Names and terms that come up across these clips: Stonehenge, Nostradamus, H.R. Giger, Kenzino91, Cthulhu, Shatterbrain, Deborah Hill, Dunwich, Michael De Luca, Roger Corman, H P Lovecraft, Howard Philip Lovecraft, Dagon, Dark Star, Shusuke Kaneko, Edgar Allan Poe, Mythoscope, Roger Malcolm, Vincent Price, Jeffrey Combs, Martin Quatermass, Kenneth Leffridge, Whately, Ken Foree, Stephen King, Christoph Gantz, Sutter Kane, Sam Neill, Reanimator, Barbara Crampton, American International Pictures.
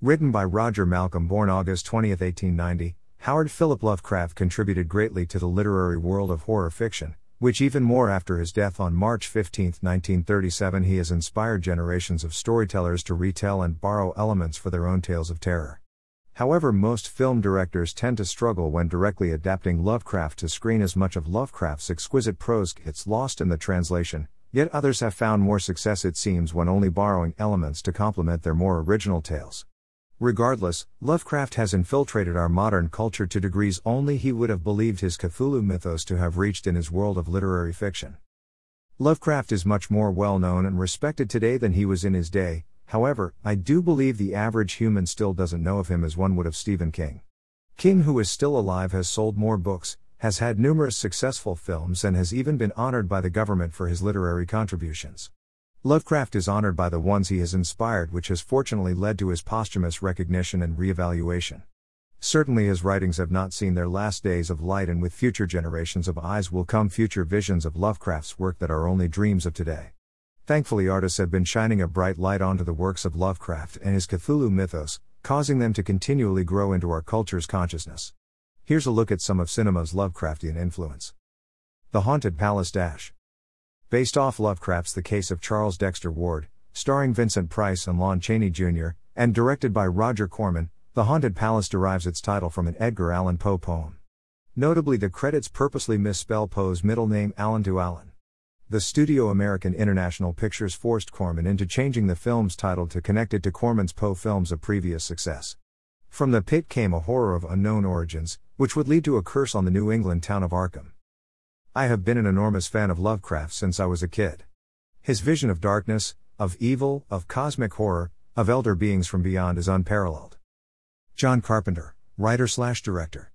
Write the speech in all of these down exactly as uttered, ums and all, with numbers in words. Written by Roger Malcolm, born August twentieth, eighteen ninety, Howard Philip Lovecraft contributed greatly to the literary world of horror fiction, which even more after his death on March fifteenth, nineteen thirty-seven, he has inspired generations of storytellers to retell and borrow elements for their own tales of terror. However, most film directors tend to struggle when directly adapting Lovecraft to screen, as much of Lovecraft's exquisite prose gets lost in the translation, yet others have found more success, it seems, when only borrowing elements to complement their more original tales. Regardless, Lovecraft has infiltrated our modern culture to degrees only he would have believed his Cthulhu mythos to have reached in his world of literary fiction. Lovecraft is much more well-known and respected today than he was in his day. However, I do believe the average human still doesn't know of him as one would of Stephen King. King, who is still alive, has sold more books, has had numerous successful films, and has even been honored by the government for his literary contributions. Lovecraft is honored by the ones he has inspired, which has fortunately led to his posthumous recognition and reevaluation. Certainly his writings have not seen their last days of light, and with future generations of eyes will come future visions of Lovecraft's work that are only dreams of today. Thankfully, artists have been shining a bright light onto the works of Lovecraft and his Cthulhu mythos, causing them to continually grow into our culture's consciousness. Here's a look at some of cinema's Lovecraftian influence. The Haunted Palace Dash. Based off Lovecraft's The Case of Charles Dexter Ward, starring Vincent Price and Lon Chaney Junior, and directed by Roger Corman, The Haunted Palace derives its title from an Edgar Allan Poe poem. Notably, the credits purposely misspell Poe's middle name Allan to Allen. The studio American International Pictures forced Corman into changing the film's title to connect it to Corman's Poe films of previous success. From the pit came a horror of unknown origins, which would lead to a curse on the New England town of Arkham. I have been an enormous fan of Lovecraft since I was a kid. His vision of darkness, of evil, of cosmic horror, of elder beings from beyond is unparalleled. John Carpenter, writer-slash-director.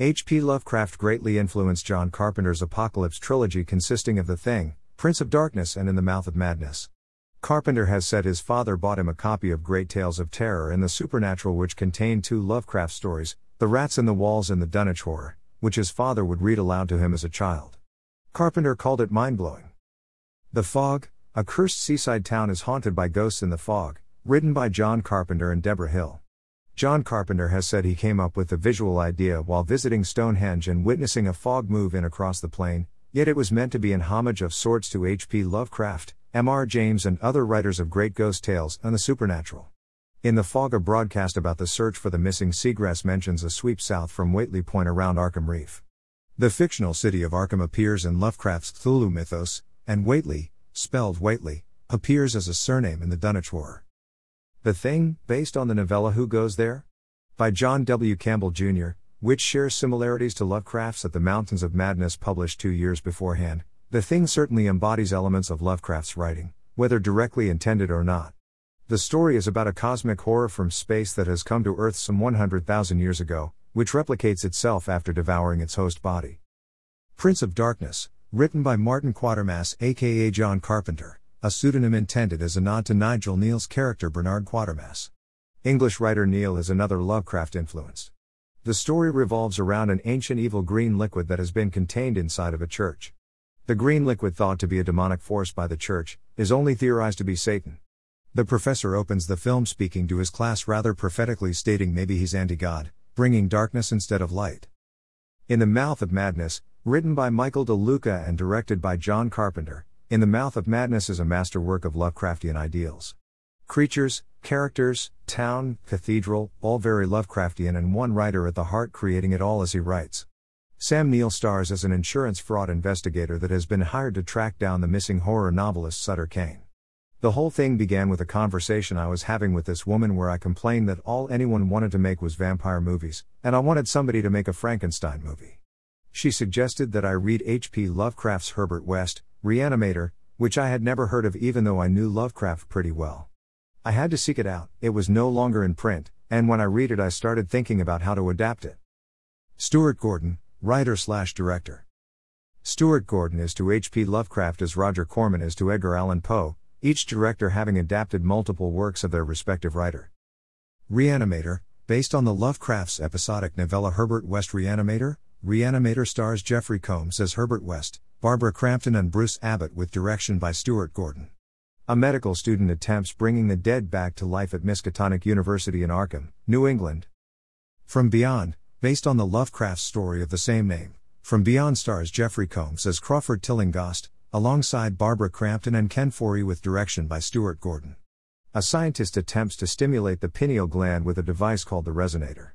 H P Lovecraft greatly influenced John Carpenter's Apocalypse trilogy, consisting of The Thing, Prince of Darkness, and In the Mouth of Madness. Carpenter has said his father bought him a copy of Great Tales of Terror and the Supernatural, which contained two Lovecraft stories, The Rats in the Walls and The Dunwich Horror, which his father would read aloud to him as a child. Carpenter called it mind-blowing. The Fog, a cursed seaside town is haunted by ghosts in the fog, written by John Carpenter and Deborah Hill. John Carpenter has said he came up with the visual idea while visiting Stonehenge and witnessing a fog move in across the plain, yet it was meant to be an homage of sorts to H P Lovecraft, M R James, and other writers of great ghost tales and the supernatural. In The Fog, a broadcast about the search for the missing seagrass mentions a sweep south from Whately Point around Arkham Reef. The fictional city of Arkham appears in Lovecraft's Cthulhu mythos, and Whately, spelled Whately, appears as a surname in the Dunwich Horror. The Thing, based on the novella Who Goes There? By John W. Campbell Junior, which shares similarities to Lovecraft's At the Mountains of Madness, published two years beforehand, The Thing certainly embodies elements of Lovecraft's writing, whether directly intended or not. The story is about a cosmic horror from space that has come to Earth some one hundred thousand years ago, which replicates itself after devouring its host body. Prince of Darkness, written by Martin Quatermass aka John Carpenter, a pseudonym intended as a nod to Nigel Neal's character Bernard Quatermass. English writer Neal is another Lovecraft influence. The story revolves around an ancient evil green liquid that has been contained inside of a church. The green liquid, thought to be a demonic force by the church, is only theorized to be Satan. The professor opens the film speaking to his class rather prophetically, stating maybe he's anti-God, bringing darkness instead of light. In the Mouth of Madness, written by Michael De Luca and directed by John Carpenter, In the Mouth of Madness is a masterwork of Lovecraftian ideals. Creatures, characters, town, cathedral, all very Lovecraftian, and one writer at the heart creating it all as he writes. Sam Neill stars as an insurance fraud investigator that has been hired to track down the missing horror novelist Sutter Kane. The whole thing began with a conversation I was having with this woman where I complained that all anyone wanted to make was vampire movies, and I wanted somebody to make a Frankenstein movie. She suggested that I read H P Lovecraft's Herbert West, Reanimator, which I had never heard of even though I knew Lovecraft pretty well. I had to seek it out, it was no longer in print, and when I read it I started thinking about how to adapt it. Stuart Gordon, writer-slash-director. Stuart Gordon is to H P Lovecraft as Roger Corman is to Edgar Allan Poe, each director having adapted multiple works of their respective writer. Reanimator, based on the Lovecraft's episodic novella Herbert West. Reanimator, Reanimator stars Jeffrey Combs as Herbert West, Barbara Crampton and Bruce Abbott with direction by Stuart Gordon. A medical student attempts bringing the dead back to life at Miskatonic University in Arkham, New England. From Beyond, based on the Lovecraft story of the same name, From Beyond stars Jeffrey Combs as Crawford Tillingost, alongside Barbara Crampton and Ken Foree with direction by Stuart Gordon. A scientist attempts to stimulate the pineal gland with a device called the resonator.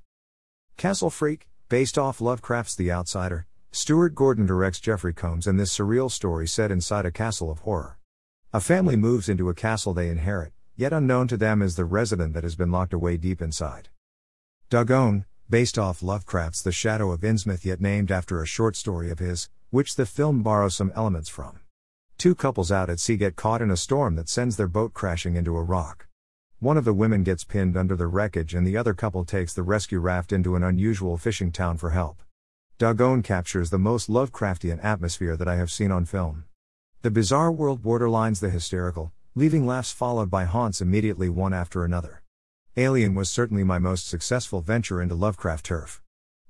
Castle Freak, based off Lovecraft's The Outsider, Stuart Gordon directs Jeffrey Combs in this surreal story set inside a castle of horror. A family moves into a castle they inherit, yet unknown to them is the resident that has been locked away deep inside. Dagon, based off Lovecraft's The Shadow of Innsmouth, yet named after a short story of his, which the film borrows some elements from. Two couples out at sea get caught in a storm that sends their boat crashing into a rock. One of the women gets pinned under the wreckage and the other couple takes the rescue raft into an unusual fishing town for help. Dagon captures the most Lovecraftian atmosphere that I have seen on film. The bizarre world borderlines the hysterical, leaving laughs followed by haunts immediately one after another. Alien was certainly my most successful venture into Lovecraft turf.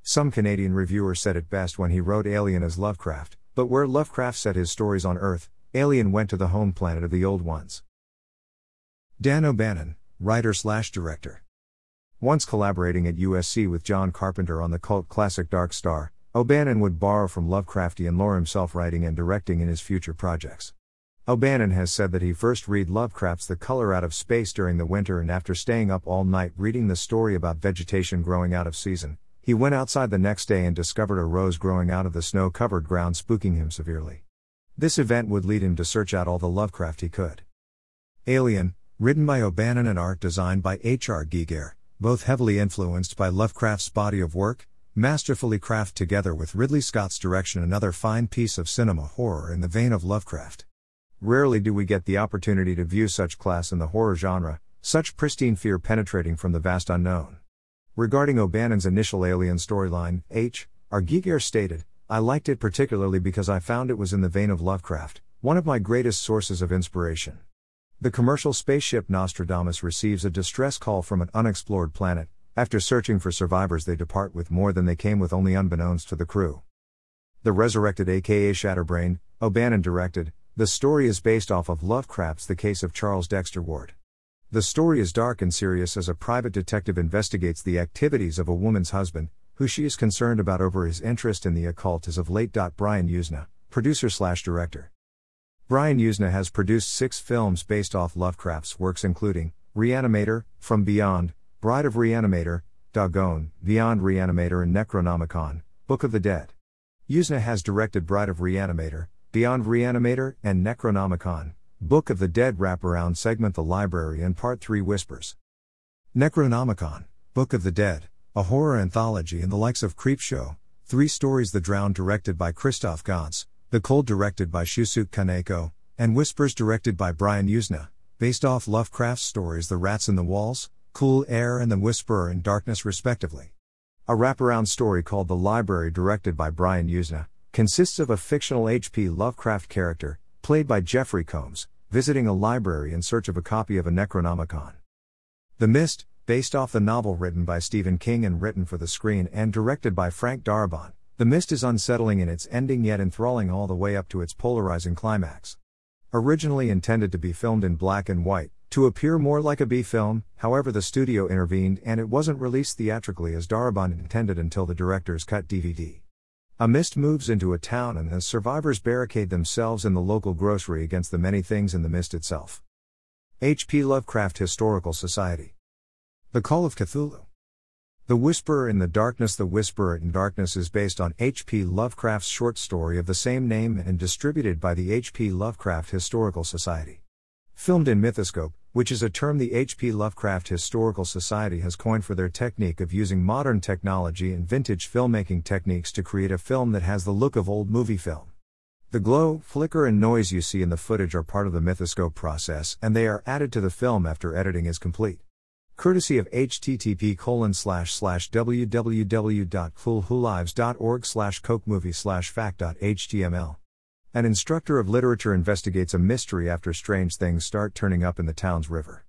Some Canadian reviewer said it best when he wrote Alien as Lovecraft, but where Lovecraft set his stories on Earth, Alien went to the home planet of the old ones. Dan O'Bannon, writer-slash-director. Once collaborating at U S C with John Carpenter on the cult classic Dark Star, O'Bannon would borrow from Lovecraftian lore himself, writing and directing in his future projects. O'Bannon has said that he first read Lovecraft's The Color Out of Space during the winter, and after staying up all night reading the story about vegetation growing out of season, he went outside the next day and discovered a rose growing out of the snow-covered ground, spooking him severely. This event would lead him to search out all the Lovecraft he could. Alien, written by O'Bannon and art designed by H R Giger, both heavily influenced by Lovecraft's body of work, masterfully crafted together with Ridley Scott's direction, another fine piece of cinema horror in the vein of Lovecraft. Rarely do we get the opportunity to view such class in the horror genre, such pristine fear penetrating from the vast unknown. Regarding O'Bannon's initial Alien storyline, H R Giger stated, "I liked it particularly because I found it was in the vein of Lovecraft, one of my greatest sources of inspiration." The commercial spaceship Nostradamus receives a distress call from an unexplored planet. After searching for survivors, they depart with more than they came with, only unbeknownst to the crew. The Resurrected, aka Shatterbrain, O'Bannon directed. The story is based off of Lovecraft's The Case of Charles Dexter Ward. The story is dark and serious as a private detective investigates the activities of a woman's husband, who she is concerned about over his interest in the occult as of late. Brian Yuzna, producer-slash-director. Brian Yuzna has produced six films based off Lovecraft's works, including Reanimator, From Beyond, Bride of Reanimator, Dagon, Beyond Reanimator, and Necronomicon, Book of the Dead. Yuzna has directed Bride of Reanimator, Beyond Reanimator, and Necronomicon, Book of the Dead wraparound segment The Library and Part three Whispers. Necronomicon, Book of the Dead, a horror anthology in the likes of Creepshow, Three Stories The Drowned directed by Christoph Gantz, The Cold directed by Shusuke Kaneko, and Whispers directed by Brian Yuzna, based off Lovecraft's stories The Rats in the Walls, Cool Air, and The Whisperer in Darkness respectively. A wraparound story called The Library, directed by Brian Yuzna, consists of a fictional H P Lovecraft character, played by Jeffrey Combs, visiting a library in search of a copy of a Necronomicon. The Mist, based off the novel written by Stephen King and written for the screen and directed by Frank Darabont, The Mist is unsettling in its ending yet enthralling all the way up to its polarizing climax. Originally intended to be filmed in black and white, to appear more like a B-film, however the studio intervened and it wasn't released theatrically as Darabont intended until the director's cut D V D. A mist moves into a town and the survivors barricade themselves in the local grocery against the many things in the mist itself. H P Lovecraft Historical Society. The Call of Cthulhu. The Whisperer in the Darkness. The Whisperer in Darkness is based on H P Lovecraft's short story of the same name and distributed by the H P Lovecraft Historical Society. Filmed in Mythoscope, which is a term the H P Lovecraft Historical Society has coined for their technique of using modern technology and vintage filmmaking techniques to create a film that has the look of old movie film. The glow, flicker, and noise you see in the footage are part of the Mythoscope process, and they are added to the film after editing is complete. Courtesy of h t t p colon slash slash w w w dot cool who lives dot org slash coke movie slash fact dot h t m l. An instructor of literature investigates a mystery after strange things start turning up in the town's river.